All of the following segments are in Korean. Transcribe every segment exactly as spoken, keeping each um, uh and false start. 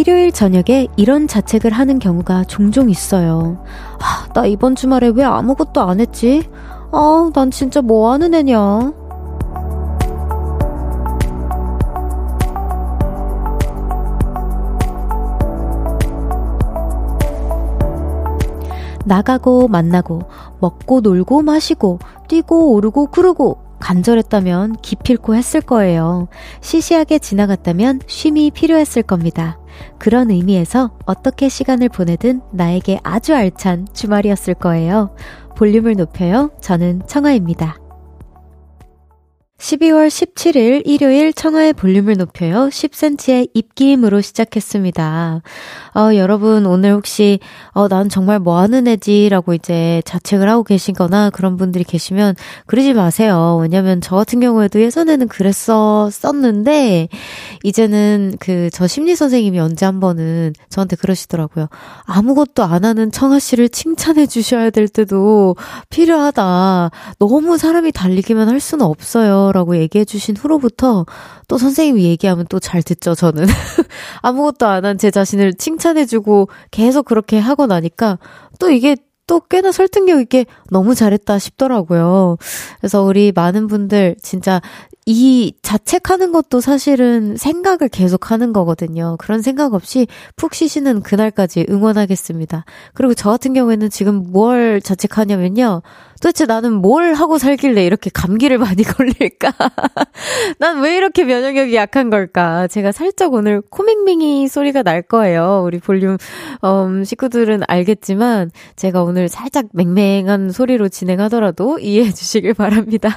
일요일 저녁에 이런 자책을 하는 경우가 종종 있어요. 아, 나 이번 주말에 왜 아무것도 안 했지? 아, 난 진짜 뭐 하는 애냐? 나가고 만나고 먹고 놀고 마시고 뛰고 오르고 구르고 간절했다면 기필코 했을 거예요. 시시하게 지나갔다면 쉼이 필요했을 겁니다. 그런 의미에서 어떻게 시간을 보내든 나에게 아주 알찬 주말이었을 거예요. 볼륨을 높여요. 저는 청아입니다. 십이월 십칠일 일요일 청아의 볼륨을 높여요. 십 센티미터의 입김으로 시작했습니다. 어, 여러분 오늘 혹시 어, 난 정말 뭐하는 애지 라고 이제 자책을 하고 계시거나 그런 분들이 계시면 그러지 마세요. 왜냐면 저 같은 경우에도 예전에는 그랬었는데 이제는 그 저 심리선생님이 언제 한 번은 저한테 그러시더라고요. 아무것도 안 하는 청아씨를 칭찬해 주셔야 될 때도 필요하다. 너무 사람이 달리기만 할 수는 없어요 라고 얘기해 주신 후로부터 또 선생님이 얘기하면 또 잘 듣죠 저는. 아무것도 안 한 제 자신을 칭찬해 주고 계속 그렇게 하고 나니까 또 이게 또 꽤나 설득력 있게 너무 잘했다 싶더라고요. 그래서 우리 많은 분들 진짜 이 자책하는 것도 사실은 생각을 계속하는 거거든요. 그런 생각 없이 푹 쉬시는 그날까지 응원하겠습니다. 그리고 저 같은 경우에는 지금 뭘 자책하냐면요. 도대체 나는 뭘 하고 살길래 이렇게 감기를 많이 걸릴까? 난 왜 이렇게 면역력이 약한 걸까? 제가 살짝 오늘 코맹맹이 소리가 날 거예요. 우리 볼륨 음, 식구들은 알겠지만 제가 오늘 살짝 맹맹한 소리로 진행하더라도 이해해 주시길 바랍니다.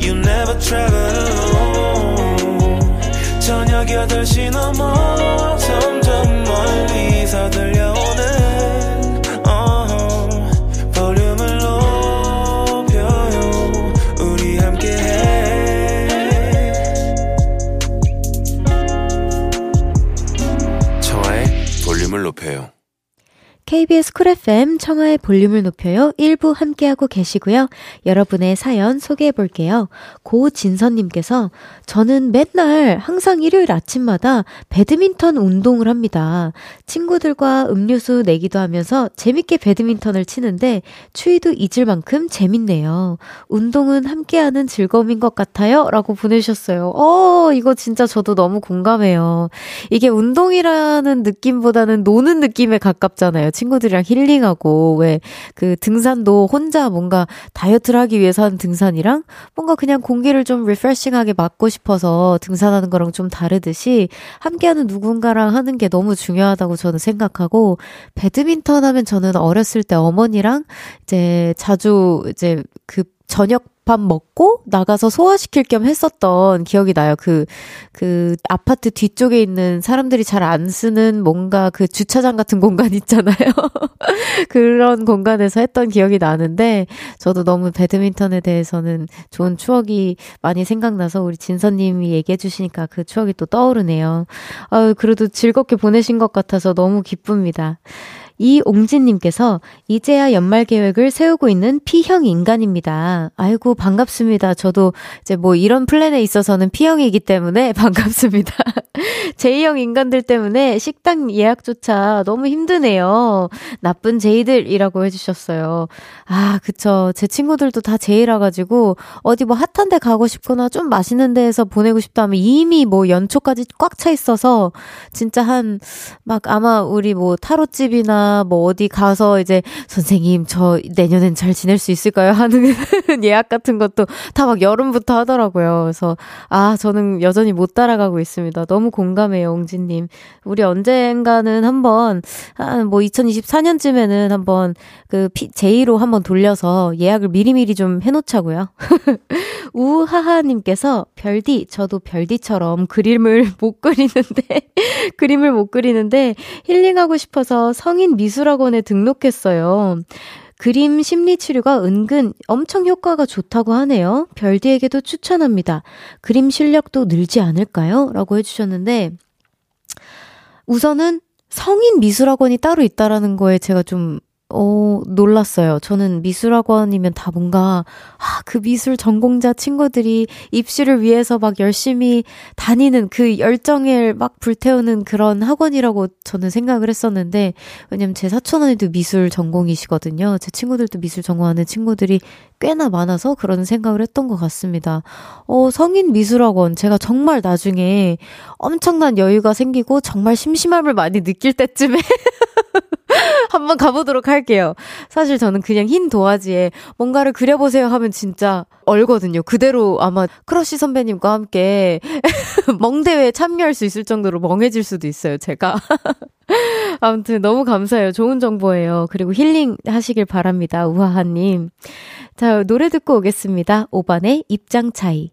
You never travel alone. 저녁 여덟 시 넘어 점점 멀리서 들려오는 uh-huh. 볼륨을 높여요. 우리 함께해. 청아의 볼륨을 높여요. 케이비에스 쿨 에프엠 청아의 볼륨을 높여요. 일 부 함께하고 계시고요. 여러분의 사연 소개해볼게요. 고진선님께서 저는 맨날 항상 일요일 아침마다 배드민턴 운동을 합니다. 친구들과 음료수 내기도 하면서 재밌게 배드민턴을 치는데 추위도 잊을 만큼 재밌네요. 운동은 함께하는 즐거움인 것 같아요. 라고 보내주셨어요. 어, 이거 진짜 저도 너무 공감해요. 이게 운동이라는 느낌보다는 노는 느낌에 가깝잖아요. 친구들이랑 힐링하고 왜 그 등산도 혼자 뭔가 다이어트를 하기 위해서 하는 등산이랑 뭔가 그냥 공기를 좀 리프레싱하게 맞고 싶어서 등산하는 거랑 좀 다르듯이 함께하는 누군가랑 하는 게 너무 중요하다고 저는 생각하고 배드민턴 하면 저는 어렸을 때 어머니랑 이제 자주 이제 그 저녁 밥 먹고 나가서 소화시킬 겸 했었던 기억이 나요. 그, 그 아파트 뒤쪽에 있는 사람들이 잘 안 쓰는 뭔가 그 주차장 같은 공간 있잖아요. 그런 공간에서 했던 기억이 나는데 저도 너무 배드민턴에 대해서는 좋은 추억이 많이 생각나서 우리 진서님이 얘기해 주시니까 그 추억이 또 떠오르네요. 아유, 그래도 즐겁게 보내신 것 같아서 너무 기쁩니다. 이옹진님께서 이제야 연말 계획을 세우고 있는 P형 인간입니다. 아이고 반갑습니다. 저도 이제 뭐 이런 플랜에 있어서는 P형이기 때문에 반갑습니다. 제이형 인간들 때문에 식당 예약조차 너무 힘드네요. 나쁜 제이들이라고 해주셨어요. 아 그쵸. 제 친구들도 다 제이라 가지고 어디 뭐 핫한 데 가고 싶거나 좀 맛있는 데에서 보내고 싶다 하면 이미 뭐 연초까지 꽉 차 있어서 진짜 한 막 아마 우리 뭐 타로집이나 뭐 어디 가서 이제 선생님 저 내년엔 잘 지낼 수 있을까요? 하는 예약 같은 것도 다 막 여름부터 하더라고요. 그래서 아 저는 여전히 못 따라가고 있습니다. 너무 공감해요. 옹진님. 우리 언젠가는 한번 한 뭐 이천이십사년쯤에는 한번 그 제이로 한번 돌려서 예약을 미리미리 좀 해놓자고요. 우하하님께서 별디, 저도 별디처럼 그림을 못 그리는데 그림을 못 그리는데 힐링하고 싶어서 성인 미술학원에 등록했어요. 그림 심리치료가 은근 엄청 효과가 좋다고 하네요. 별디에게도 추천합니다. 그림 실력도 늘지 않을까요? 라고 해주셨는데, 우선은 성인 미술학원이 따로 있다라는 거에 제가 좀 어, 놀랐어요. 저는 미술학원이면 다 뭔가 아, 그 미술 전공자 친구들이 입시를 위해서 막 열심히 다니는 그 열정을 막 불태우는 그런 학원이라고 저는 생각을 했었는데, 왜냐면 제 사촌 언니도 미술 전공이시거든요. 제 친구들도 미술 전공하는 친구들이 꽤나 많아서 그런 생각을 했던 것 같습니다. 어, 성인 미술학원, 제가 정말 나중에 엄청난 여유가 생기고 정말 심심함을 많이 느낄 때쯤에 한번 가보도록 할게요. 사실 저는 그냥 흰 도화지에 뭔가를 그려보세요 하면 진짜 얼거든요. 그대로 아마 크러쉬 선배님과 함께 멍대회에 참여할 수 있을 정도로 멍해질 수도 있어요, 제가. 아무튼 너무 감사해요. 좋은 정보예요. 그리고 힐링 하시길 바랍니다, 우하하님. 자, 노래 듣고 오겠습니다. 오반의 입장 차이.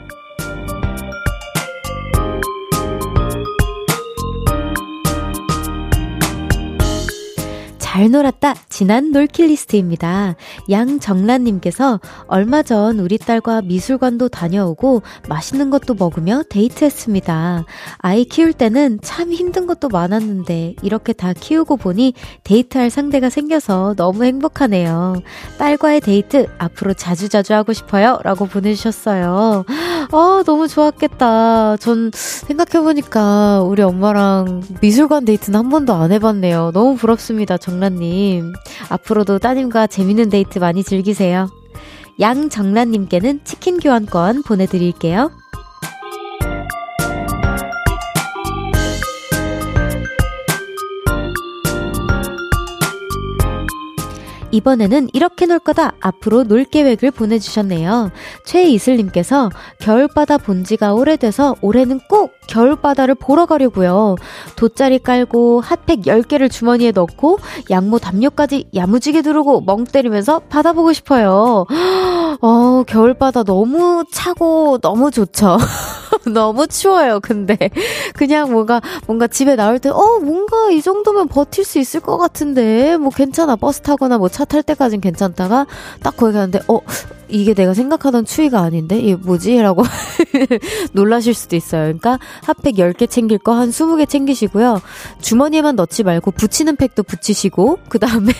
잘 놀았다 지난 놀킬리스트입니다. 양정란님께서 얼마 전 우리 딸과 미술관도 다녀오고 맛있는 것도 먹으며 데이트했습니다. 아이 키울 때는 참 힘든 것도 많았는데 이렇게 다 키우고 보니 데이트할 상대가 생겨서 너무 행복하네요. 딸과의 데이트 앞으로 자주자주 하고 싶어요, 라고 보내주셨어요. 아, 너무 좋았겠다. 전 생각해보니까 우리 엄마랑 미술관 데이트는 한 번도 안 해봤네요. 너무 부럽습니다, 정말. 정란님, 앞으로도 따님과 재밌는 데이트 많이 즐기세요. 양정란님께는 치킨 교환권 보내드릴게요. 이번에는 이렇게 놀 거다 앞으로 놀 계획을 보내주셨네요. 최이슬님께서 겨울바다 본 지가 오래돼서 올해는 꼭 겨울바다를 보러 가려고요. 돗자리 깔고 핫팩 열 개를 주머니에 넣고 양모 담요까지 야무지게 두르고 멍 때리면서 바다 보고 싶어요. 어, 겨울바다 너무 차고 너무 좋죠. 너무 추워요. 근데 그냥 뭔가 뭔가 집에 나올 때 어 뭔가 이 정도면 버틸 수 있을 것 같은데 뭐 괜찮아, 버스 타거나 뭐 차 탈 때까진 괜찮다가 딱 거기 가는데 어 이게 내가 생각하던 추위가 아닌데 이게 뭐지? 라고 놀라실 수도 있어요. 그러니까 핫팩 열 개 챙길 거 한 스무 개 챙기시고요. 주머니에만 넣지 말고 붙이는 팩도 붙이시고, 그 다음에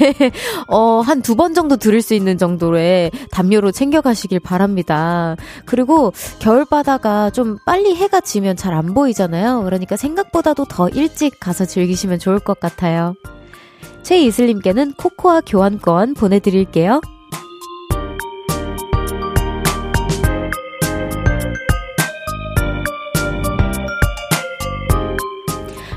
어, 한 두 번 정도 들을 수 있는 정도의 담요로 챙겨가시길 바랍니다. 그리고 겨울바다가 좀 빨리 해가 지면 잘 안 보이잖아요. 그러니까 생각보다도 더 일찍 가서 즐기시면 좋을 것 같아요. 최이슬님께는 코코아 교환권 보내드릴게요.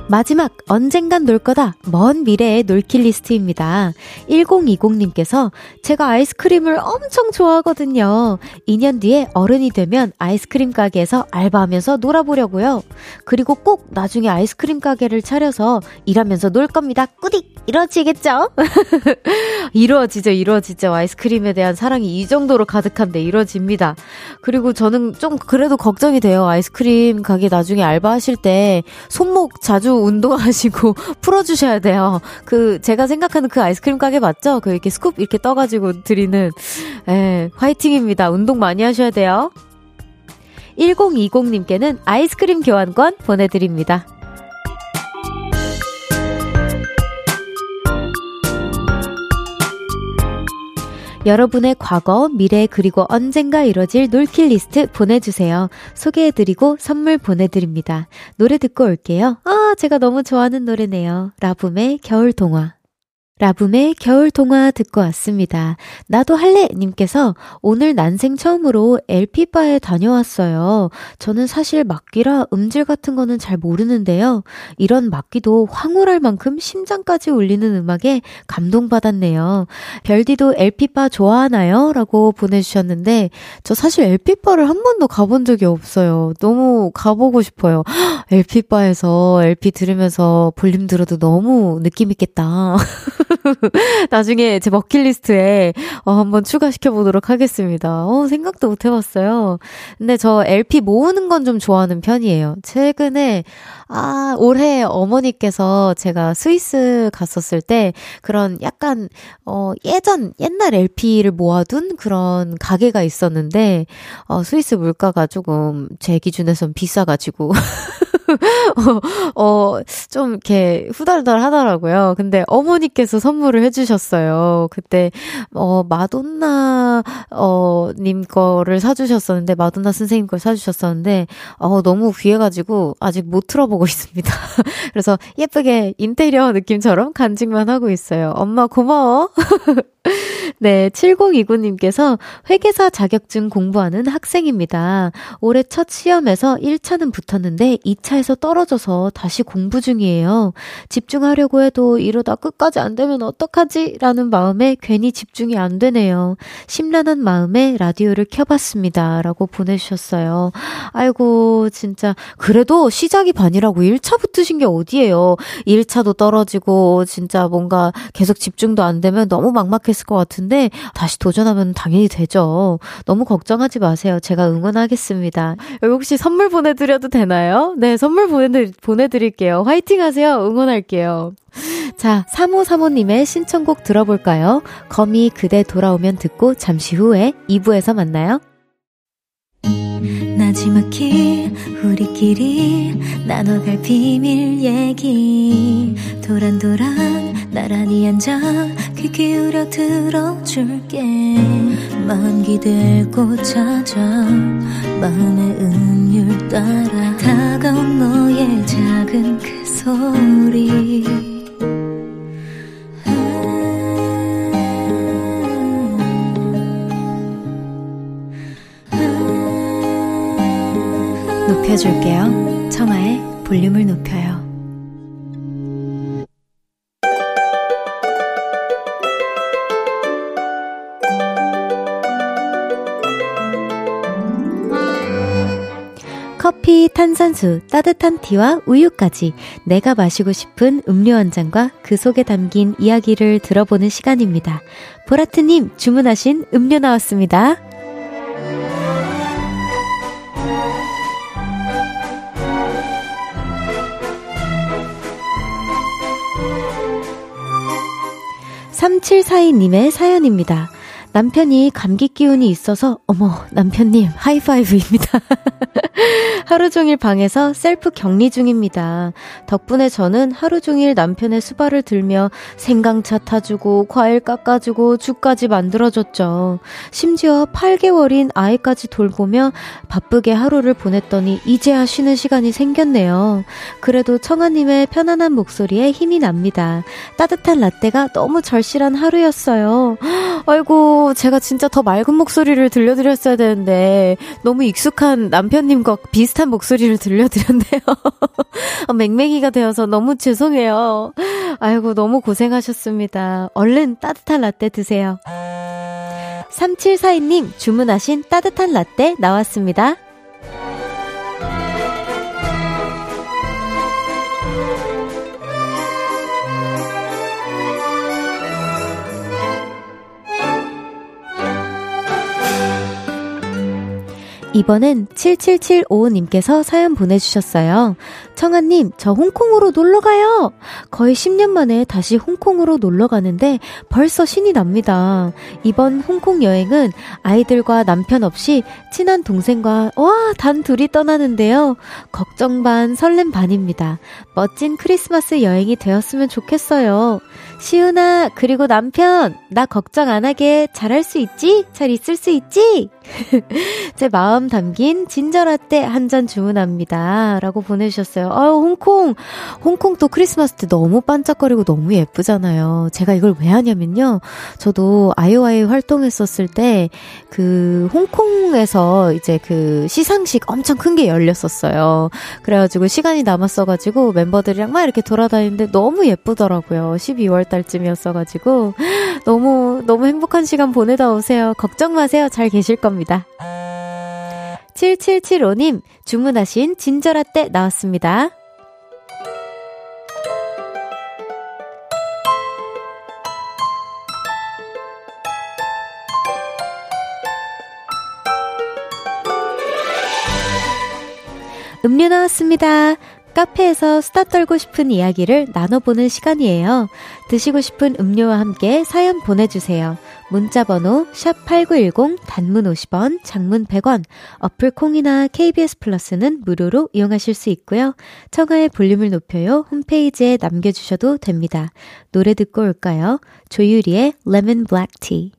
마지막 언젠간 놀 거다 먼 미래의 놀킬 리스트입니다. 천이십님께서 제가 아이스크림을 엄청 좋아하거든요. 이 년 뒤에 어른이 되면 아이스크림 가게에서 알바하면서 놀아보려고요. 그리고 꼭 나중에 아이스크림 가게를 차려서 일하면서 놀 겁니다. 꾸딕! 이루어지겠죠? 이루어지죠, 이루어지죠. 아이스크림에 대한 사랑이 이 정도로 가득한데 이루어집니다. 그리고 저는 좀 그래도 걱정이 돼요. 아이스크림 가게 나중에 알바하실 때 손목 자주 운동하시고 풀어주셔야 돼요. 그 제가 생각하는 그 아이스크림 가게 맞죠? 그 이렇게 스쿱 이렇게 떠가지고 드리는, 예, 화이팅입니다. 운동 많이 하셔야 돼요. 천이십님께는 아이스크림 교환권 보내드립니다. 여러분의 과거, 미래, 그리고 언젠가 이뤄질 놀킬 리스트 보내주세요. 소개해드리고 선물 보내드립니다. 노래 듣고 올게요. 아, 제가 너무 좋아하는 노래네요. 라붐의 겨울동화. 라붐의 겨울동화 듣고 왔습니다. 나도 할래 님께서 오늘 난생 처음으로 엘피바에 다녀왔어요. 저는 사실 막귀라 음질 같은 거는 잘 모르는데요. 이런 막귀도 황홀할 만큼 심장까지 울리는 음악에 감동받았네요. 별디도 엘피바 좋아하나요? 라고 보내주셨는데 저 사실 엘피바를 한 번도 가본 적이 없어요. 너무 가보고 싶어요. 엘피바에서 엘피 들으면서 볼륨 들어도 너무 느낌 있겠다. 나중에 제 버킷리스트에 어, 한번 추가시켜보도록 하겠습니다. 어, 생각도 못해봤어요. 근데 저 엘피 모으는 건 좀 좋아하는 편이에요. 최근에 아 올해 어머니께서 제가 스위스 갔었을 때 그런 약간 어, 예전 옛날 엘피를 모아둔 그런 가게가 있었는데 어, 스위스 물가가 조금 제 기준에선 비싸가지고 어, 어, 좀 이렇게 후달달 하더라고요. 근데 어머니께서 선물을 해주셨어요. 그때 어, 마돈나 어, 님 거를 사주셨었는데 마돈나 선생님 걸 사주셨었는데 어, 너무 귀해가지고 아직 못 틀어보고 있습니다. 그래서 예쁘게 인테리어 느낌처럼 간직만 하고 있어요. 엄마 고마워. 네, 칠공이구 님께서 회계사 자격증 공부하는 학생입니다. 올해 첫 시험에서 일 차는 붙었는데 이 차에서 떨어져서 다시 공부 중이에요. 집중하려고 해도 이러다 끝까지 안 되면 어떡하지? 라는 마음에 괜히 집중이 안 되네요. 심란한 마음에 라디오를 켜봤습니다. 라고 보내주셨어요. 아이고 진짜 그래도 시작이 반이라고 일 차 붙으신 게 어디예요. 일 차도 떨어지고 진짜 뭔가 계속 집중도 안 되면 너무 막막했을 것 같은데 다시 도전하면 당연히 되죠. 너무 걱정하지 마세요. 제가 응원하겠습니다. 여기 혹시 선물 보내드려도 되나요? 네, 선물 보내드리, 보내드릴게요. 화이팅하세요. 응원할게요. 자, 삼오삼오 님의 신청곡 들어볼까요? 거미 그대 돌아오면 듣고 잠시 후에 이 부에서 만나요. 나지막히 우리끼리 나눠갈 비밀 얘기 도란도란 나란히 앉아 귀 기울여 들어줄게 마음 기대고 찾아 마음의 음율 따라 다가온 너의 작은 그 소리 높여줄게요. 청아의 볼륨을 높여요. 커피, 탄산수, 따뜻한 티와 우유까지 내가 마시고 싶은 음료 한 잔과 그 속에 담긴 이야기를 들어보는 시간입니다. 보라트님 주문하신 음료 나왔습니다. 삼칠사이 님의 사연입니다. 남편이 감기 기운이 있어서 어머 남편님 하이파이브입니다. 하루 종일 방에서 셀프 격리 중입니다. 덕분에 저는 하루 종일 남편의 수발을 들며 생강차 타주고 과일 깎아주고 죽까지 만들어줬죠. 심지어 팔 개월인 아이까지 돌보며 바쁘게 하루를 보냈더니 이제야 쉬는 시간이 생겼네요. 그래도 청아님의 편안한 목소리에 힘이 납니다. 따뜻한 라떼가 너무 절실한 하루였어요. 아이고 제가 진짜 더 맑은 목소리를 들려드렸어야 되는데 너무 익숙한 남편님과 비슷한 목소리를 들려드렸네요. 맹맹이가 되어서 너무 죄송해요. 아이고 너무 고생하셨습니다. 얼른 따뜻한 라떼 드세요. 삼칠사이 님 주문하신 따뜻한 라떼 나왔습니다. 이번엔 칠칠칠오오 님께서 사연 보내주셨어요. 청아님, 저 홍콩으로 놀러가요. 거의 십 년 만에 다시 홍콩으로 놀러가는데 벌써 신이 납니다. 이번 홍콩 여행은 아이들과 남편 없이 친한 동생과 와, 단 둘이 떠나는데요. 걱정 반, 설렘 반입니다. 멋진 크리스마스 여행이 되었으면 좋겠어요. 시훈아, 그리고 남편, 나 걱정 안 하게 잘할 수 있지? 잘 있을 수 있지? 제 마음 담긴 진저라떼 한 잔 주문합니다. 라고 보내주셨어요. 아유, 홍콩. 홍콩 또 크리스마스 때 너무 반짝거리고 너무 예쁘잖아요. 제가 이걸 왜 하냐면요. 저도 아이오아이 활동했었을 때 그 홍콩에서 이제 그 시상식 엄청 큰 게 열렸었어요. 그래가지고 시간이 남았어가지고 멤버들이랑 막 이렇게 돌아다니는데 너무 예쁘더라고요. 십이월 달쯤이었어가지고. 너무, 너무 행복한 시간 보내다 오세요. 걱정 마세요. 잘 계실 겁니다. 칠칠칠오 님, 주문하신 진저라떼 나왔습니다. 음료 나왔습니다. 카페에서 수다 떨고 싶은 이야기를 나눠보는 시간이에요. 드시고 싶은 음료와 함께 사연 보내주세요. 문자번호 샵팔구일공, 단문 오십 원, 장문 백 원, 어플 콩이나 케이비에스 플러스는 무료로 이용하실 수 있고요. 청아의 볼륨을 높여요. 홈페이지에 남겨주셔도 됩니다. 노래 듣고 올까요? 조유리의 레몬 블랙티.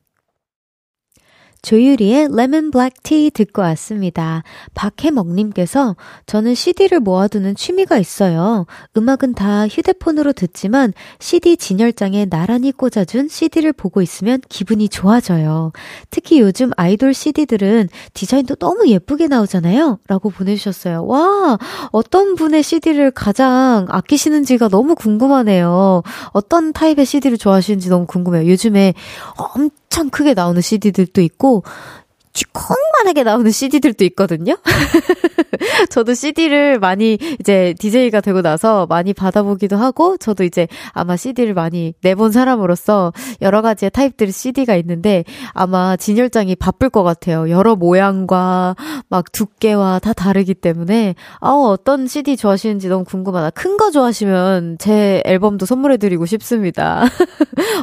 조유리의 레몬 블랙티 듣고 왔습니다. 박혜먹님께서 저는 씨디를 모아두는 취미가 있어요. 음악은 다 휴대폰으로 듣지만 씨디 진열장에 나란히 꽂아준 씨디를 보고 있으면 기분이 좋아져요. 특히 요즘 아이돌 씨디들은 디자인도 너무 예쁘게 나오잖아요. 라고 보내주셨어요. 와, 어떤 분의 씨디를 가장 아끼시는지가 너무 궁금하네요. 어떤 타입의 씨디를 좋아하시는지 너무 궁금해요. 요즘에 엄청 참 크게 나오는 씨디들도 있고 쥐콩만하게 나오는 씨디들도 있거든요. 저도 씨디를 많이 이제 디제이가 되고 나서 많이 받아보기도 하고, 저도 이제 아마 씨디를 많이 내본 사람으로서 여러 가지의 타입들의 씨디가 있는데 아마 진열장이 바쁠 것 같아요. 여러 모양과 막 두께와 다 다르기 때문에 아우, 어떤 씨디 좋아하시는지 너무 궁금하다. 큰 거 좋아하시면 제 앨범도 선물해드리고 싶습니다.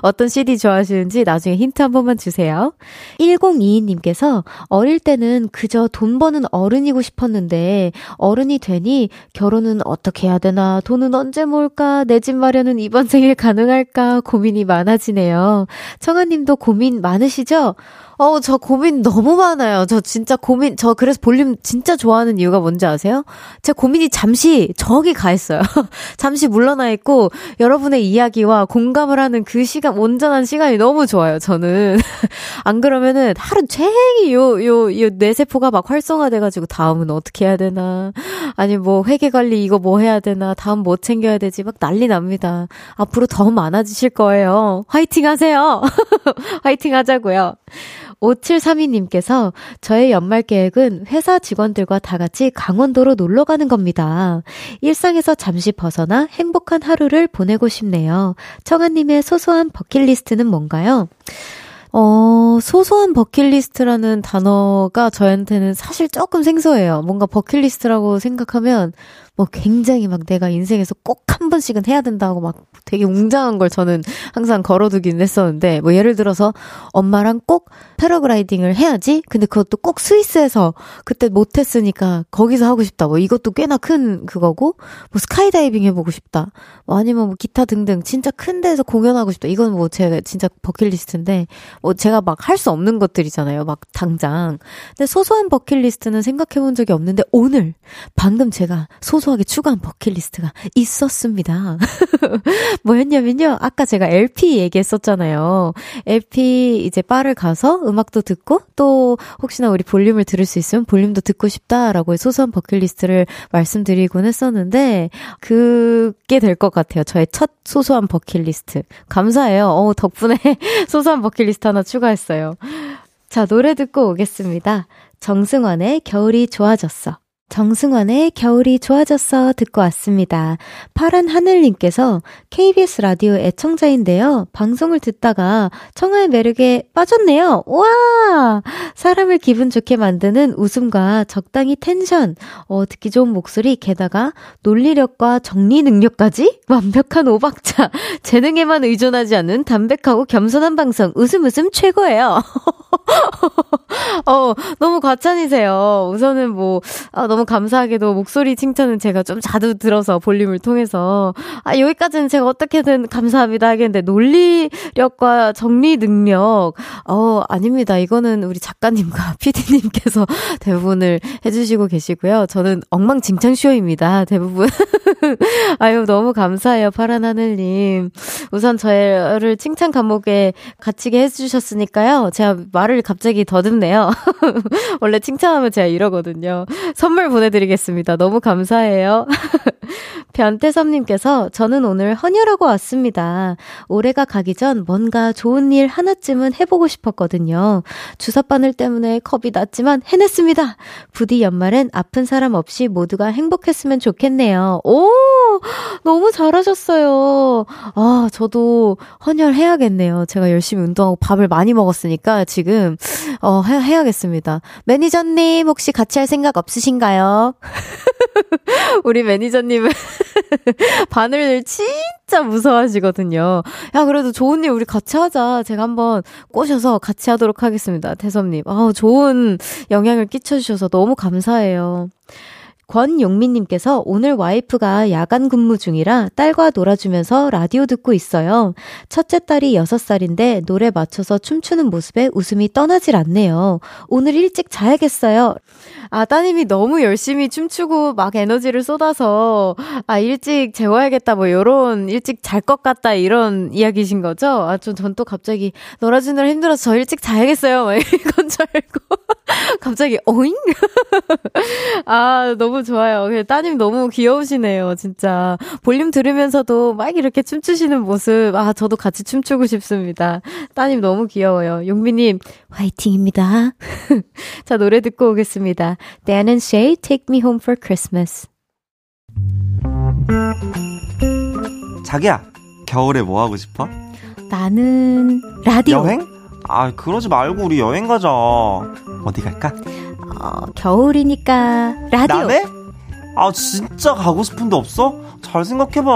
어떤 씨디 좋아하시는지 나중에 힌트 한 번만 주세요. 일공이이 님께서 어릴 때는 그저 돈 버는 어른이고 싶었는데 어른이 되니 결혼은 어떻게 해야 되나, 돈은 언제 모을까, 내 집 마련은 이번 생에 가능할까 고민이 많아지네요. 청아님도 고민 많으시죠? 어, 저 고민 너무 많아요. 저 진짜 고민, 저 그래서 볼륨 진짜 좋아하는 이유가 뭔지 아세요? 제 고민이 잠시 저기 가 있어요. 잠시 물러나 있고 여러분의 이야기와 공감을 하는 그 시간, 온전한 시간이 너무 좋아요, 저는. 안 그러면은 하루 종일 요, 요, 요 뇌세포가 막 활성화돼가지고 다음은 어떻게 해야 되나, 아니 뭐 회계관리 이거 뭐 해야 되나, 다음 뭐 챙겨야 되지, 막 난리 납니다. 앞으로 더 많아지실 거예요. 화이팅 하세요. 화이팅 하자고요. 오칠삼이 님께서 저의 연말 계획은 회사 직원들과 다 같이 강원도로 놀러 가는 겁니다. 일상에서 잠시 벗어나 행복한 하루를 보내고 싶네요. 청아님의 소소한 버킷리스트는 뭔가요? 어, 소소한 버킷리스트라는 단어가 저한테는 사실 조금 생소해요. 뭔가 버킷리스트라고 생각하면 뭐 굉장히 막 내가 인생에서 꼭 한 번씩은 해야 된다고 막 되게 웅장한 걸 저는 항상 걸어두긴 했었는데, 뭐 예를 들어서 엄마랑 꼭 패러글라이딩을 해야지, 근데 그것도 꼭 스위스에서 그때 못했으니까 거기서 하고 싶다, 뭐 이것도 꽤나 큰 그거고, 뭐 스카이다이빙 해보고 싶다, 뭐 아니면 뭐 기타 등등 진짜 큰 데서 공연하고 싶다, 이건 뭐 제가 진짜 버킷리스트인데 뭐 제가 막 할 수 없는 것들이잖아요, 막 당장. 근데 소소한 버킷리스트는 생각해본 적이 없는데 오늘 방금 제가 소 소소하게 추가한 버킷리스트가 있었습니다. 뭐였냐면요, 아까 제가 엘피 얘기했었잖아요. 엘피 이제 바를 가서 음악도 듣고 또 혹시나 우리 볼륨을 들을 수 있으면 볼륨도 듣고 싶다라고 소소한 버킷리스트를 말씀드리곤 했었는데 그게 될 것 같아요. 저의 첫 소소한 버킷리스트. 감사해요. 어, 덕분에 소소한 버킷리스트 하나 추가했어요. 자, 노래 듣고 오겠습니다. 정승환의 겨울이 좋아졌어. 정승환의 겨울이 좋아졌어 듣고 왔습니다. 파란 하늘님께서 케이비에스 라디오 애청자인데요. 방송을 듣다가 청아의 매력에 빠졌네요. 우와! 사람을 기분 좋게 만드는 웃음과 적당히 텐션, 어, 듣기 좋은 목소리, 게다가 논리력과 정리 능력까지 완벽한 오박자, 재능에만 의존하지 않는 담백하고 겸손한 방송, 웃음 웃음 최고예요. 어, 너무 과찬이세요. 우선은 뭐 아, 너무 감사하게도 목소리 칭찬은 제가 좀 자주 들어서 볼륨을 통해서 아, 여기까지는 제가 어떻게든 감사합니다 하겠는데 논리력과 정리 능력 어, 아닙니다. 이거는 우리 작가님과 피디님께서 대부분을 해주시고 계시고요. 저는 엉망진창쇼입니다. 대부분. 아유, 너무 감사해요. 파란 하늘님. 우선 저를 칭찬 감옥에 갇히게 해주셨으니까요. 제가 말을 갑자기 더듬네요. 원래 칭찬하면 제가 이러거든요. 선물 보내드리겠습니다. 너무 감사해요. 변태섭님께서 저는 오늘 헌혈하고 왔습니다. 올해가 가기 전 뭔가 좋은 일 하나쯤은 해보고 싶었거든요. 주사 바늘 때문에 겁이 났지만 해냈습니다. 부디 연말엔 아픈 사람 없이 모두가 행복했으면 좋겠네요. 오! 너무 잘하셨어요. 아, 저도 헌혈해야겠네요. 제가 열심히 운동하고 밥을 많이 먹었으니까 지금 어, 해, 해야겠습니다. 매니저님 혹시 같이 할 생각 없으신가요? 우리 매니저님은 바늘을 진짜 무서워하시거든요. 야, 그래도 좋은 일 우리 같이 하자. 제가 한번 꼬셔서 같이 하도록 하겠습니다. 태섭님. 아, 좋은 영향을 끼쳐주셔서 너무 감사해요. 권용민님께서 오늘 와이프가 야간 근무 중이라 딸과 놀아주면서 라디오 듣고 있어요. 첫째 딸이 여섯 살인데 노래 맞춰서 춤추는 모습에 웃음이 떠나질 않네요. 오늘 일찍 자야겠어요. 아, 따님이 너무 열심히 춤추고 막 에너지를 쏟아서 아, 일찍 재워야겠다 뭐 요런 일찍 잘 것 같다 이런 이야기신 거죠? 아, 전 또 갑자기 놀아주느라 힘들어서 저 일찍 자야겠어요. 막 이건 줄 알고 갑자기 어잉? 아, 너무 좋아요. 따님 너무 귀여우시네요. 진짜 볼륨 들으면서도 막 이렇게 춤추시는 모습 아, 저도 같이 춤추고 싶습니다. 따님 너무 귀여워요. 용미님 화이팅입니다. 자, 노래 듣고 오겠습니다. Dan and Shay, Take Me Home for Christmas. 자기야, 겨울에 뭐 하고 싶어? 나는 라디오. 여행? 아, 그러지 말고 우리 여행 가자. 어디 갈까? 어, 겨울이니까 라디오. 남해? 아, 진짜 가고 싶은데 없어? 잘 생각해봐.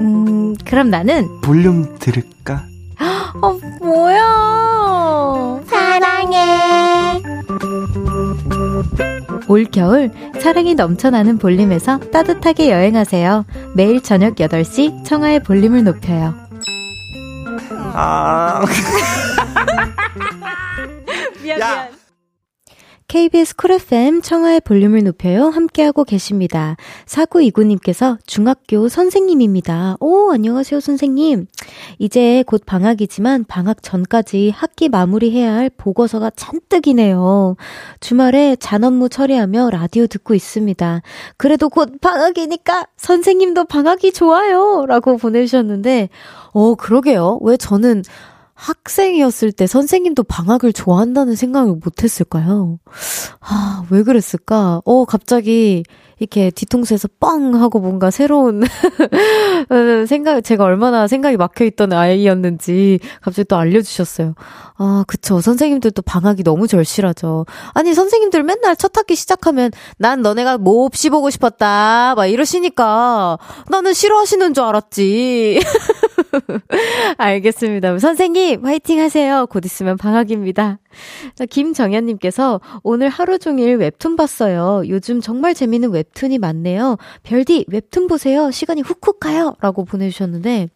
음, 그럼 나는 볼륨 들을까? 어, 뭐야. 사랑해. 올겨울 사랑이 넘쳐나는 볼륨에서 따뜻하게 여행하세요. 매일 저녁 여덟 시 청아의 볼륨을 높여요. 아... 미안, 미안. 케이비에스 쿨 에프엠 청아의 볼륨을 높여요. 함께하고 계십니다. 사구이구님께서 중학교 선생님입니다. 오, 안녕하세요 선생님. 이제 곧 방학이지만 방학 전까지 학기 마무리해야 할 보고서가 잔뜩이네요. 주말에 잔업무 처리하며 라디오 듣고 있습니다. 그래도 곧 방학이니까 선생님도 방학이 좋아요. 라고 보내주셨는데 어, 그러게요. 왜 저는 학생이었을 때 선생님도 방학을 좋아한다는 생각을 못했을까요? 아, 왜 그랬을까? 어, 갑자기 이렇게 뒤통수에서 뻥 하고 뭔가 새로운 생각, 제가 얼마나 생각이 막혀있던 아이였는지 갑자기 또 알려주셨어요. 아, 그쵸. 선생님들도 방학이 너무 절실하죠. 아니, 선생님들 맨날 첫 학기 시작하면 난 너네가 몹시 보고 싶었다 막 이러시니까 나는 싫어하시는 줄 알았지. 알겠습니다. 선생님 화이팅 하세요. 곧 있으면 방학입니다. 김정현님께서 오늘 하루 종일 웹툰 봤어요. 요즘 정말 재밌는 웹툰이 많네요. 별디 웹툰 보세요. 시간이 훅훅 가요. 라고 보내주셨는데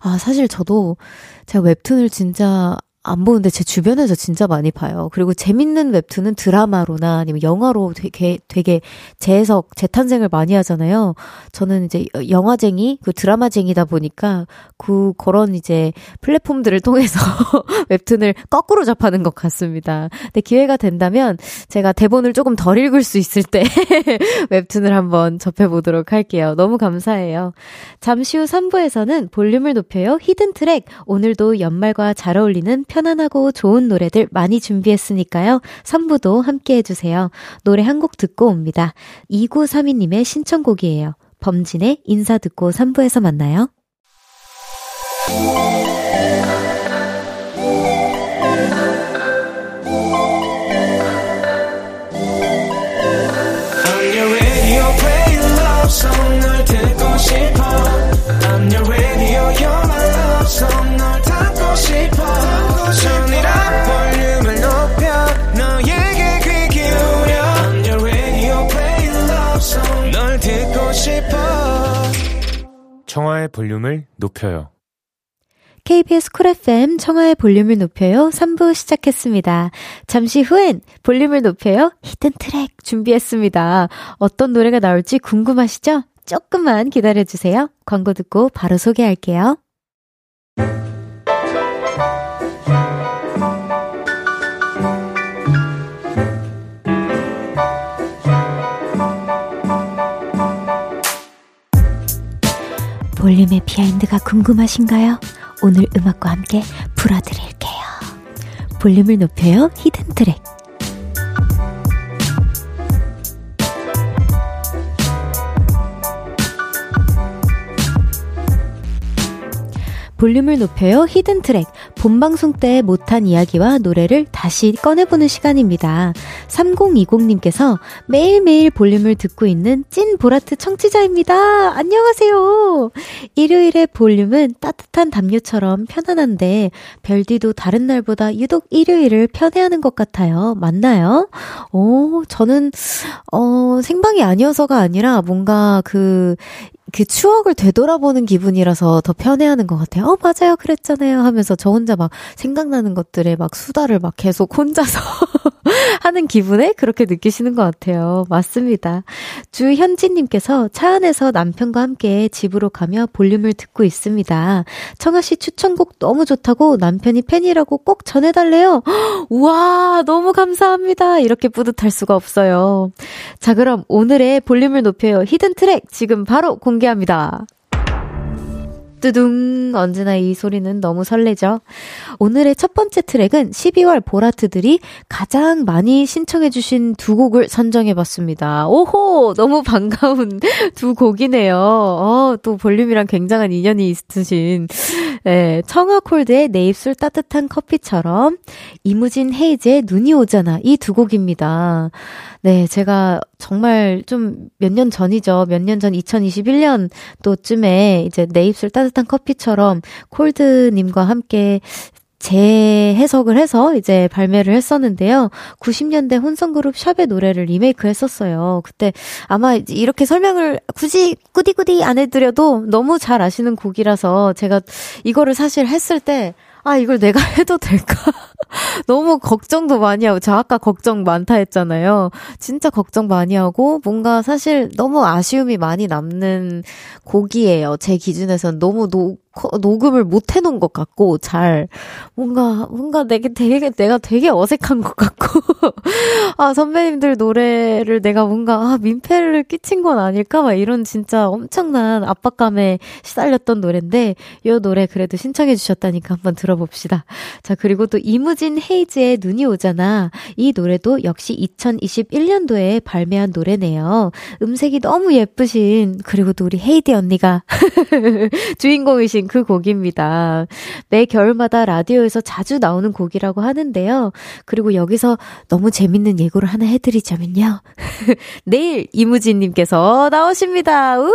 아, 사실 저도 제가 웹툰을 진짜 안 보는데 제 주변에서 진짜 많이 봐요. 그리고 재밌는 웹툰은 드라마로나 아니면 영화로 되게 되게 재해석, 재탄생을 많이 하잖아요. 저는 이제 영화쟁이, 그 드라마쟁이다 보니까 그 그런 이제 플랫폼들을 통해서 웹툰을 거꾸로 접하는 것 같습니다. 근데 기회가 된다면 제가 대본을 조금 덜 읽을 수 있을 때 웹툰을 한번 접해보도록 할게요. 너무 감사해요. 잠시 후 삼 부에서는 볼륨을 높여요. 히든 트랙. 오늘도 연말과 잘 어울리는 편안하고 좋은 노래들 많이 준비했으니까요. 삼 부도 함께 해주세요. 노래 한 곡 듣고 옵니다. 이구삼이님의 신청곡이에요. 범진의 인사 듣고 삼 부에서 만나요. I'm your radio, you're my love song. 널 담고 싶어. turn it up, 볼륨을 청아의 볼륨을 높여요. 케이비에스 쿨 에프엠 청아의 볼륨을 높여요. 삼 부 시작했습니다. 잠시 후엔 볼륨을 높여요. 히든 트랙 준비했습니다. 어떤 노래가 나올지 궁금하시죠? 조금만 기다려주세요. 광고 듣고 바로 소개할게요. 볼륨의 비하인드가 궁금하신가요? 오늘 음악과 함께 풀어드릴게요. 볼륨을 높여요. 히든 트랙. 볼륨을 높여요. 히든 트랙. 본방송 때 못한 이야기와 노래를 다시 꺼내보는 시간입니다. 삼공이공님께서 매일매일 볼륨을 듣고 있는 찐 보라트 청취자입니다. 안녕하세요. 일요일의 볼륨은 따뜻한 담요처럼 편안한데 별디도 다른 날보다 유독 일요일을 편애하는 것 같아요. 맞나요? 오, 저는 어, 생방이 아니어서가 아니라 뭔가 그 그 추억을 되돌아보는 기분이라서 더 편해하는 것 같아요. 어, 맞아요. 그랬잖아요. 하면서 저 혼자 막 생각나는 것들에 막 수다를 막 계속 혼자서 하는 기분에 그렇게 느끼시는 것 같아요. 맞습니다. 주현진님께서 차 안에서 남편과 함께 집으로 가며 볼륨을 듣고 있습니다. 청아씨 추천곡 너무 좋다고 남편이 팬이라고 꼭 전해달래요. 허, 우와, 너무 감사합니다. 이렇게 뿌듯할 수가 없어요. 자, 그럼 오늘의 볼륨을 높여요. 히든 트랙 지금 바로 공개 합니다. 뚜둥. 언제나 이 소리는 너무 설레죠. 오늘의 첫 번째 트랙은 십이월 보라트들이 가장 많이 신청해주신 두 곡을 선정해봤습니다. 오호, 너무 반가운 두 곡이네요. 어, 또 볼륨이랑 굉장한 인연이 있으신, 네, 청아콜드의 내 입술 따뜻한 커피처럼, 이무진 헤이즈의 눈이 오잖아. 이 두 곡입니다. 네, 제가 정말 좀 몇 년 전이죠. 몇 년 전 이천이십일 년 도쯤에 이제 내 입술 따뜻한 커피처럼 콜드님과 함께 재해석을 해서 이제 발매를 했었는데요. 구십 년대 혼성그룹 샵의 노래를 리메이크 했었어요. 그때 아마 이렇게 설명을 굳이 꾸디꾸디 안 해드려도 너무 잘 아시는 곡이라서 제가 이거를 사실 했을 때 아, 이걸 내가 해도 될까? 너무 걱정도 많이 하고, 저 아까 걱정 많다 했잖아요. 진짜 걱정 많이 하고, 뭔가 사실 너무 아쉬움이 많이 남는 곡이에요. 제 기준에선 너무 노, 녹음을 못 해놓은 것 같고, 잘. 뭔가, 뭔가 내게 되게, 내가 되게 어색한 것 같고. 아, 선배님들 노래를 내가 뭔가, 아, 민폐를 끼친 건 아닐까? 막 이런 진짜 엄청난 압박감에 시달렸던 노래인데, 이 노래 그래도 신청해주셨다니까 한번 들어봅시다. 자, 그리고 또 이무진 헤이즈의 눈이 오잖아. 이 노래도 역시 이천이십일 년도에 발매한 노래네요. 음색이 너무 예쁘신, 그리고 또 우리 헤이디 언니가 주인공이신 그 곡입니다. 매 겨울마다 라디오에서 자주 나오는 곡이라고 하는데요. 그리고 여기서 너무 재밌는 예고를 하나 해드리자면요. 내일 이무진님께서 나오십니다. 우!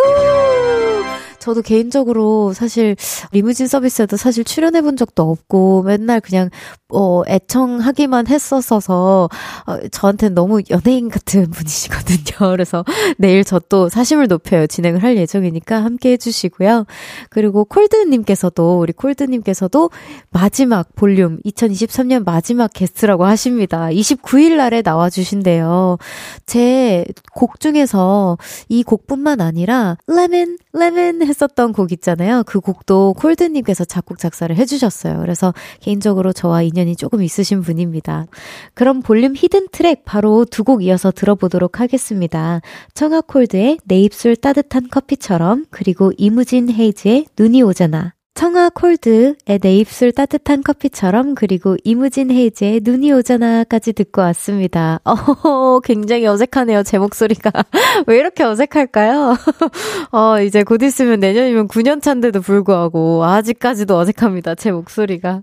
저도 개인적으로 사실 리무진 서비스에도 사실 출연해본 적도 없고 맨날 그냥 어, 애청하기만 했었어서 어, 저한테는 너무 연예인 같은 분이시거든요. 그래서 내일 저 또 사심을 높여요. 진행을 할 예정이니까 함께 해주시고요. 그리고 콜드님께서도 우리 콜드님께서도 마지막 볼륨 이천이십삼 년 마지막 게스트라고 하십니다. 이십구 일 날에 나와주신대요. 제 곡 중에서 이 곡뿐만 아니라 레몬 레몬 했었던 곡 있잖아요. 그 곡도 콜드님께서 작곡 작사를 해주셨어요. 그래서 개인적으로 저와 인연이 조금 있으신 분입니다. 그럼 볼륨 히든 트랙 바로 두 곡 이어서 들어보도록 하겠습니다. 청아콜드의 내 입술 따뜻한 커피처럼, 그리고 이무진 헤이즈의 눈이 오잖아. 청아콜드의 내 입술 따뜻한 커피처럼, 그리고 이무진 헤이즈의 눈이 오잖아까지 듣고 왔습니다. 어, 굉장히 어색하네요. 제 목소리가. 왜 이렇게 어색할까요? 어, 이제 곧 있으면 내년이면 구 년 차인데도 불구하고 아직까지도 어색합니다. 제 목소리가.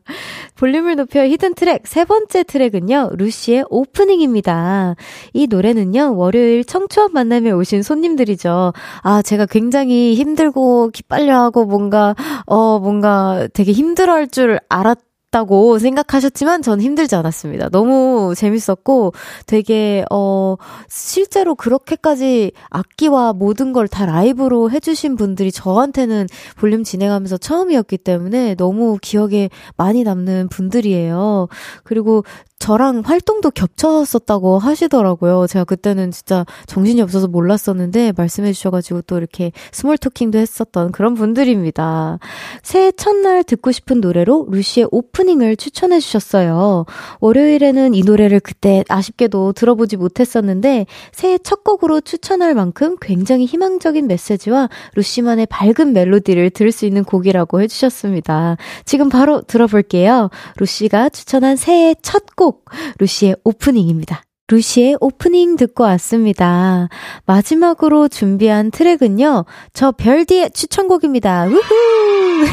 볼륨을 높여 히든 트랙 세 번째 트랙은요. 루시의 오프닝입니다. 이 노래는요. 월요일 청초한 만남에 오신 손님들이죠. 아, 제가 굉장히 힘들고 기빨려하고 뭔가 어 뭔가 되게 힘들어할 줄 알았 어렵다고 생각하셨지만 전 힘들지 않았습니다. 너무 재밌었고 되게 어 실제로 그렇게까지 악기와 모든 걸 다 라이브로 해주신 분들이 저한테는 볼륨 진행하면서 처음이었기 때문에 너무 기억에 많이 남는 분들이에요. 그리고 저랑 활동도 겹쳤었다고 하시더라고요. 제가 그때는 진짜 정신이 없어서 몰랐었는데 말씀해 주셔가지고 또 이렇게 스몰 토킹도 했었던 그런 분들입니다. 새해 첫날 듣고 싶은 노래로 루시의 오프닝을 추천해 주셨어요. 월요일에는 이 노래를 그때 아쉽게도 들어보지 못했었는데 새해 첫 곡으로 추천할 만큼 굉장히 희망적인 메시지와 루시만의 밝은 멜로디를 들을 수 있는 곡이라고 해주셨습니다. 지금 바로 들어볼게요. 루시가 추천한 새해 첫 곡 루시의 오프닝입니다. 루시의 오프닝 듣고 왔습니다. 마지막으로 준비한 트랙은요, 저 별디의 추천곡입니다. 우후!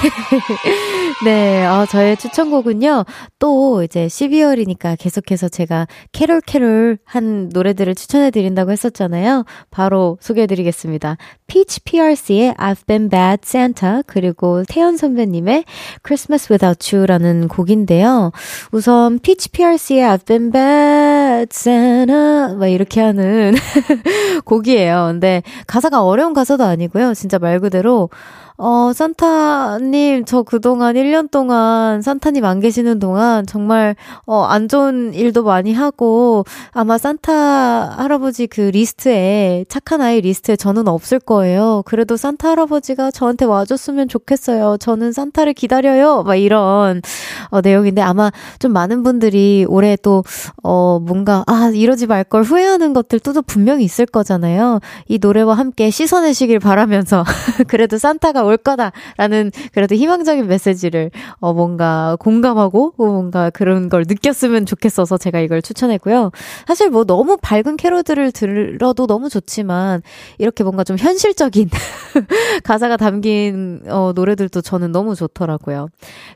네, 어, 저의 추천곡은요, 또 이제 십이월이니까 계속해서 제가 캐롤캐롤 한 노래들을 추천해드린다고 했었잖아요. 바로 소개해드리겠습니다. Peach 피아르씨의 I've Been Bad Santa, 그리고 태연 선배님의 Christmas Without You라는 곡인데요. 우선 Peach 피아르씨의 I've Been Bad Santa 막 이렇게 하는 곡이에요. 근데 가사가 어려운 가사도 아니고요. 진짜 말 그대로 어 산타님 저 그동안 일 년 동안 산타님 안 계시는 동안 정말 어, 안 좋은 일도 많이 하고 아마 산타 할아버지 그 리스트에 착한 아이 리스트에 저는 없을 거예요. 그래도 산타 할아버지가 저한테 와줬으면 좋겠어요. 저는 산타를 기다려요. 막 이런 어, 내용인데 아마 좀 많은 분들이 올해 또 어, 뭔가 아 이러지 말 걸 후회하는 것들도 분명히 있을 거잖아요. 이 노래와 함께 씻어내시길 바라면서 그래도 산타가 올 거다라는 그래도 희망적인 메시지를 어 뭔가 공감하고 뭔가 그런 걸 느꼈으면 좋겠어서 제가 이걸 추천했고요. 사실 뭐 너무 밝은 캐롤들을 들어도 너무 좋지만 이렇게 뭔가 좀 현실적인 가사가 담긴 어 노래들도 저는 너무 좋더라고요.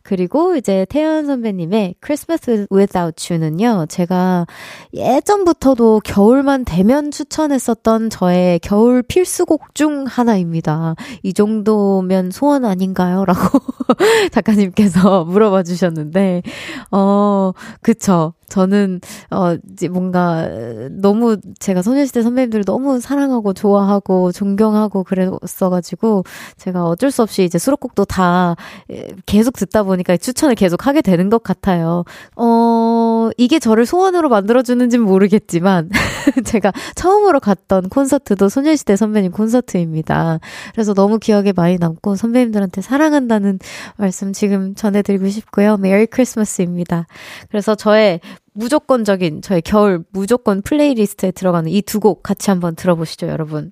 그리고 이제 태연 선배님의 Christmas Without You는요. 제가 예전부터도 겨울만 되면 추천했었던 저의 겨울 필수곡 중 하나입니다. 이 정도면 소원 아닌가요? 라고 작가님께서 물어봐 주셨는데 어 그쵸. 저는 어 이제 뭔가 너무 제가 소녀시대 선배님들을 너무 사랑하고 좋아하고 존경하고 그랬어가지고 제가 어쩔 수 없이 이제 수록곡도 다 계속 듣다 보니까 추천을 계속 하게 되는 것 같아요. 어 이게 저를 소원으로 만들어주는지는 모르겠지만 제가 처음으로 갔던 콘서트도 소녀시대 선배님 콘서트입니다. 그래서 너무 기억에 많이 남고 선배님들한테 사랑한다는 말씀 지금 전해드리고 싶고요. 메리 크리스마스입니다. 그래서 저의 무조건적인 저의 겨울 무조건 플레이리스트에 들어가는 이 두 곡 같이 한번 들어보시죠, 여러분.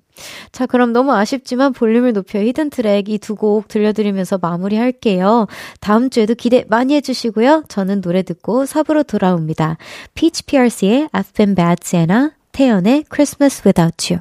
자, 그럼 너무 아쉽지만 볼륨을 높여 히든 트랙 이 두 곡 들려드리면서 마무리할게요. 다음 주에도 기대 많이 해주시고요. 저는 노래 듣고 사 부로 돌아옵니다. Peach 피아르씨의 I've Been Bad Santa, 태연의 Christmas Without You.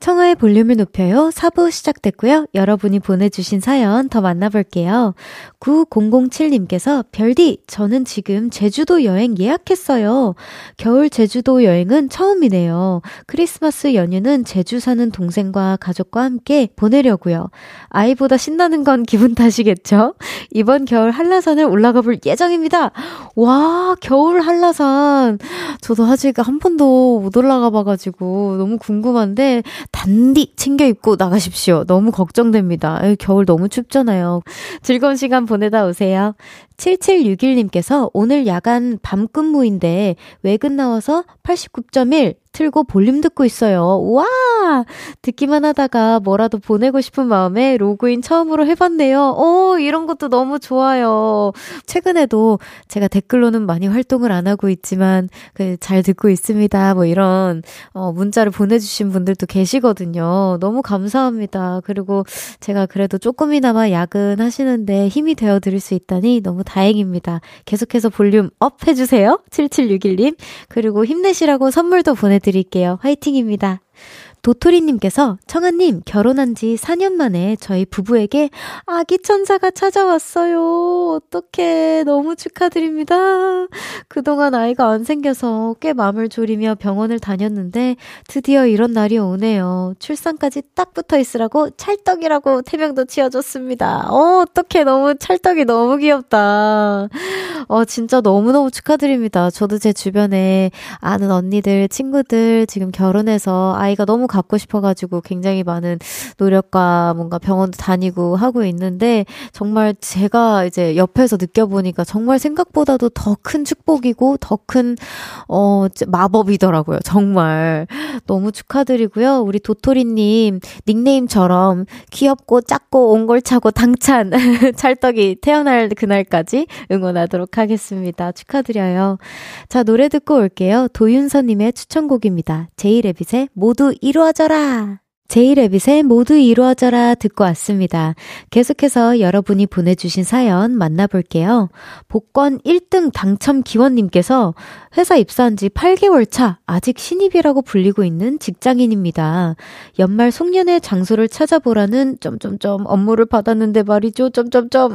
청아의 볼륨을 높여요. 사 부 시작됐고요. 여러분이 보내주신 사연 더 만나볼게요. 구공공칠님께서 별디, 저는 지금 제주도 여행 예약했어요. 겨울 제주도 여행은 처음이네요. 크리스마스 연휴는 제주 사는 동생과 가족과 함께 보내려고요. 아이보다 신나는 건 기분 탓이겠죠? 이번 겨울 한라산을 올라가 볼 예정입니다. 와, 겨울 한라산. 저도 아직 한 번도 못 올라가 봐가지고 너무 궁금한데 단디 챙겨 입고 나가십시오. 너무 걱정됩니다. 에이, 겨울 너무 춥잖아요. 즐거운 시간 보내다 오세요. 칠칠육일님께서 오늘 야간 밤근무인데 외근 나와서 팔십구 점 일 틀고 볼륨 듣고 있어요. 우와! 듣기만 하다가 뭐라도 보내고 싶은 마음에 로그인 처음으로 해봤네요. 오, 이런 것도 너무 좋아요. 최근에도 제가 댓글로는 많이 활동을 안 하고 있지만 그 잘 듣고 있습니다. 뭐 이런 어, 문자를 보내주신 분들도 계시거든요. 너무 감사합니다. 그리고 제가 그래도 조금이나마 야근하시는데 힘이 되어드릴 수 있다니 너무 다행입니다. 계속해서 볼륨 업 해주세요. 칠칠육일 님. 그리고 힘내시라고 선물도 보내드릴게요. 화이팅입니다. 도토리님께서 청아님 결혼한 지 사 년 만에 저희 부부에게 아기 천사가 찾아왔어요. 어떡해. 너무 축하드립니다. 그동안 아이가 안 생겨서 꽤 마음을 졸이며 병원을 다녔는데 드디어 이런 날이 오네요. 출산까지 딱 붙어 있으라고 찰떡이라고 태명도 지어줬습니다. 어, 어떡해. 너무 찰떡이 너무 귀엽다. 어, 진짜 너무너무 축하드립니다. 저도 제 주변에 아는 언니들, 친구들 지금 결혼해서 아이가 너무 갖고 싶어가지고 굉장히 많은 노력과 뭔가 병원도 다니고 하고 있는데 정말 제가 이제 옆에서 느껴보니까 정말 생각보다도 더 큰 축복이고 더 큰 어, 마법이더라고요. 정말 너무 축하드리고요. 우리 도토리님 닉네임처럼 귀엽고 작고 옹골차고 당찬 찰떡이 태어날 그날까지 응원하도록 하겠습니다. 축하드려요. 자, 노래 듣고 올게요. 도윤서님의 추천곡입니다. 제이레빗의 모두 이루어져라. 제이레빗의 모두 이루어져라 듣고 왔습니다. 계속해서 여러분이 보내주신 사연 만나볼게요. 복권 일 등 당첨 기원님께서 회사 입사한 지 팔 개월 차 아직 신입이라고 불리고 있는 직장인입니다. 연말 송년회 장소를 찾아보라는 점점점 업무를 받았는데 말이죠. 점점점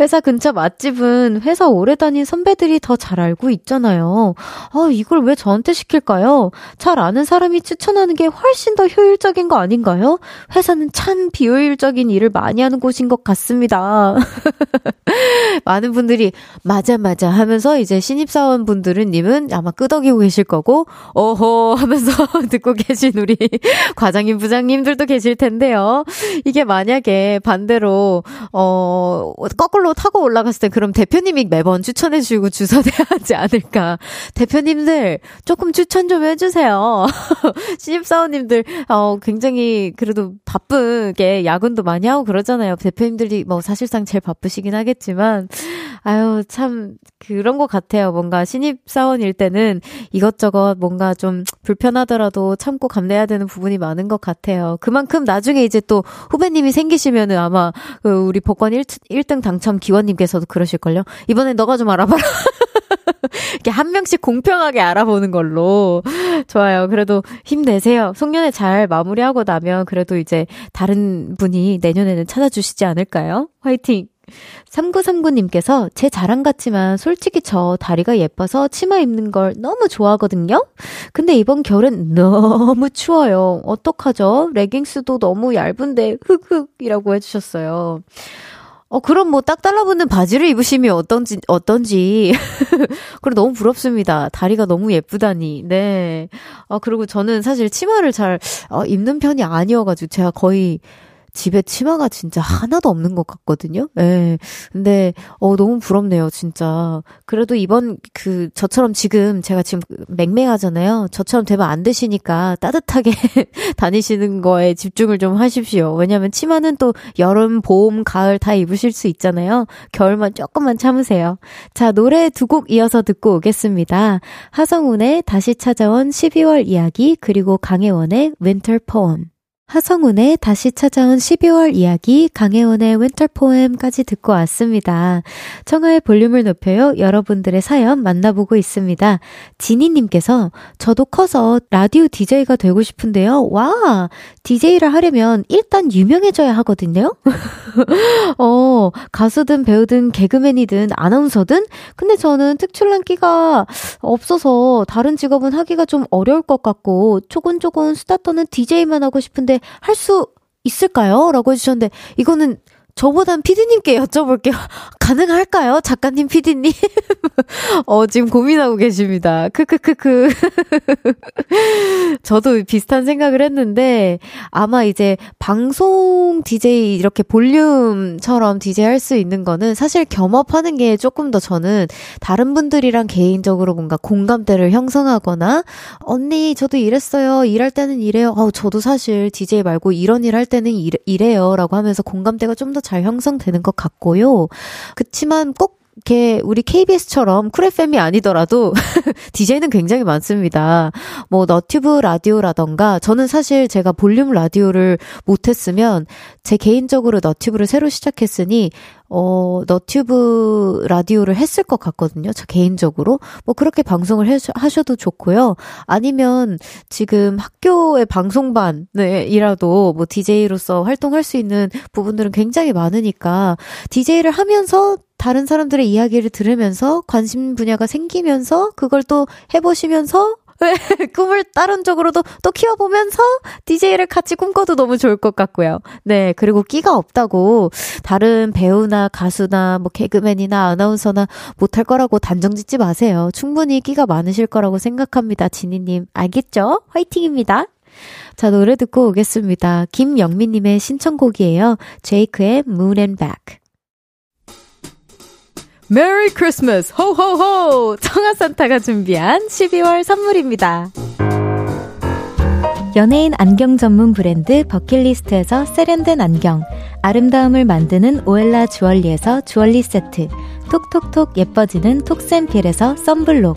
회사 근처 맛집은 회사 오래 다닌 선배들이 더 잘 알고 있잖아요. 아, 이걸 왜 저한테 시킬까요? 잘 아는 사람이 추천하는 게 훨씬 더 효율적이에요. 적인 거 아닌가요? 회사는 참 비효율적인 일을 많이 하는 곳인 것 같습니다. 많은 분들이 맞아 맞아 하면서 이제 신입사원분들은 님은 아마 끄덕이고 계실 거고 어허 하면서 듣고 계신 우리 과장님 부장님들도 계실 텐데요. 이게 만약에 반대로 어, 거꾸로 타고 올라갔을 때 그럼 대표님이 매번 추천해 주고 주선해야 하지 않을까. 대표님들 조금 추천 좀 해주세요. 신입사원님들 어, 굉장히 그래도 바쁘게 야근도 많이 하고 그러잖아요. 대표님들이 뭐 사실상 제일 바쁘시긴 하겠지만 아유 참 그런 것 같아요. 뭔가 신입사원일 때는 이것저것 뭔가 좀 불편하더라도 참고 감내해야 되는 부분이 많은 것 같아요. 그만큼 나중에 이제 또 후배님이 생기시면은 아마 그 우리 복권 일 등 당첨 기원님께서도 그러실걸요. 이번엔 너가 좀 알아봐라. 이렇게 한 명씩 공평하게 알아보는 걸로. 좋아요. 그래도 힘내세요. 송년회 잘 마무리하고 나면 그래도 이제 다른 분이 내년에는 찾아주시지 않을까요? 화이팅! 삼구삼구님께서 제 자랑 같지만 솔직히 저 다리가 예뻐서 치마 입는 걸 너무 좋아하거든요. 근데 이번 겨울엔 너무 추워요. 어떡하죠? 레깅스도 너무 얇은데 흑흑이라고 해주셨어요. 어, 그럼 뭐 딱 달라붙는 바지를 입으시면 어떤지, 어떤지. 그리고 너무 부럽습니다. 다리가 너무 예쁘다니. 네. 아, 그리고 저는 사실 치마를 잘, 어, 입는 편이 아니어가지고 제가 거의, 집에 치마가 진짜 하나도 없는 것 같거든요. 예. 근데 어 너무 부럽네요, 진짜. 그래도 이번 그 저처럼 지금 제가 지금 맹맹하잖아요. 저처럼 되면 안 되시니까 따뜻하게 다니시는 거에 집중을 좀 하십시오. 왜냐면 치마는 또 여름, 봄, 가을 다 입으실 수 있잖아요. 겨울만 조금만 참으세요. 자, 노래 두 곡 이어서 듣고 오겠습니다. 하성운의 다시 찾아온 십이월 이야기 그리고 강혜원의 윈터 포엠. 하성운의 다시 찾아온 십이월 이야기, 강혜원의 윈터 포엠까지 듣고 왔습니다. 청아의 볼륨을 높여요. 여러분들의 사연 만나보고 있습니다. 지니님께서 저도 커서 라디오 디제이가 되고 싶은데요. 와! 디제이를 하려면 일단 유명해져야 하거든요? 어, 가수든 배우든 개그맨이든 아나운서든 근데 저는 특출난 끼가 없어서 다른 직업은 하기가 좀 어려울 것 같고 조곤조곤 수다 떠는 디제이만 하고 싶은데 할 수 있을까요? 라고 해주셨는데 이거는 저보단 피디님께 여쭤볼게요. 가능할까요? 작가님, 피디님. 어, 지금 고민하고 계십니다. 크크크크. 저도 비슷한 생각을 했는데 아마 이제 방송 디제이 이렇게 볼륨처럼 디제이 할 수 있는 거는 사실 겸업하는 게 조금 더 저는 다른 분들이랑 개인적으로 뭔가 공감대를 형성하거나 언니 저도 이랬어요. 일할 때는 이래요. 어, 저도 사실 디제이 말고 이런 일 할 때는 이래, 이래요. 라고 하면서 공감대가 좀 더 잘 형성되는 것 같고요. 그치만 꼭 이렇게 우리 케이비에스처럼 쿨 에프엠이 아니더라도 디제이는 굉장히 많습니다. 뭐 너튜브 라디오라던가 저는 사실 제가 볼륨 라디오를 못했으면 제 개인적으로 너튜브를 새로 시작했으니 어, 너튜브 라디오를 했을 것 같거든요. 저 개인적으로. 뭐 그렇게 방송을 해, 하셔도 좋고요. 아니면 지금 학교의 방송반이라도 뭐 디제이로서 활동할 수 있는 부분들은 굉장히 많으니까 디제이를 하면서 다른 사람들의 이야기를 들으면서 관심 분야가 생기면서 그걸 또 해보시면서 꿈을 다른 쪽으로도 또 키워보면서 디제이를 같이 꿈꿔도 너무 좋을 것 같고요. 네, 그리고 끼가 없다고 다른 배우나 가수나 뭐 개그맨이나 아나운서나 못할 거라고 단정짓지 마세요. 충분히 끼가 많으실 거라고 생각합니다. 지니님 알겠죠? 화이팅입니다. 자, 노래 듣고 오겠습니다. 김영민님의 신청곡이에요. 제이크의 Moon and Back. 메리 크리스마스 호호호! 청아 산타가 준비한 십이월 선물입니다. 연예인 안경 전문 브랜드 버킷리스트에서 세련된 안경, 아름다움을 만드는 오엘라 주얼리에서 주얼리 세트, 톡톡톡 예뻐지는 톡센필에서 썬블록,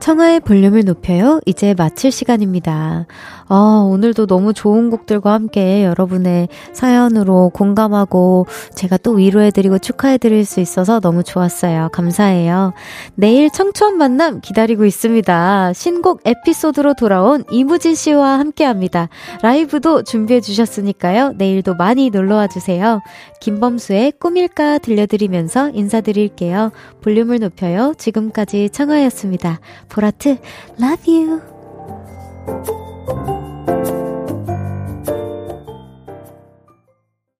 청아의 볼륨을 높여요. 이제 마칠 시간입니다. 아, 오늘도 너무 좋은 곡들과 함께 여러분의 사연으로 공감하고 제가 또 위로해드리고 축하해드릴 수 있어서 너무 좋았어요. 감사해요. 내일 청춘 만남 기다리고 있습니다. 신곡 에피소드로 돌아온 이무진 씨와 함께합니다. 라이브도 준비해주셨으니까요. 내일도 많이 놀러와주세요. 김범수의 꿈일까 들려드리면서 인사드릴게요. 볼륨을 높여요. 지금까지 청아였습니다. 보라트, love you.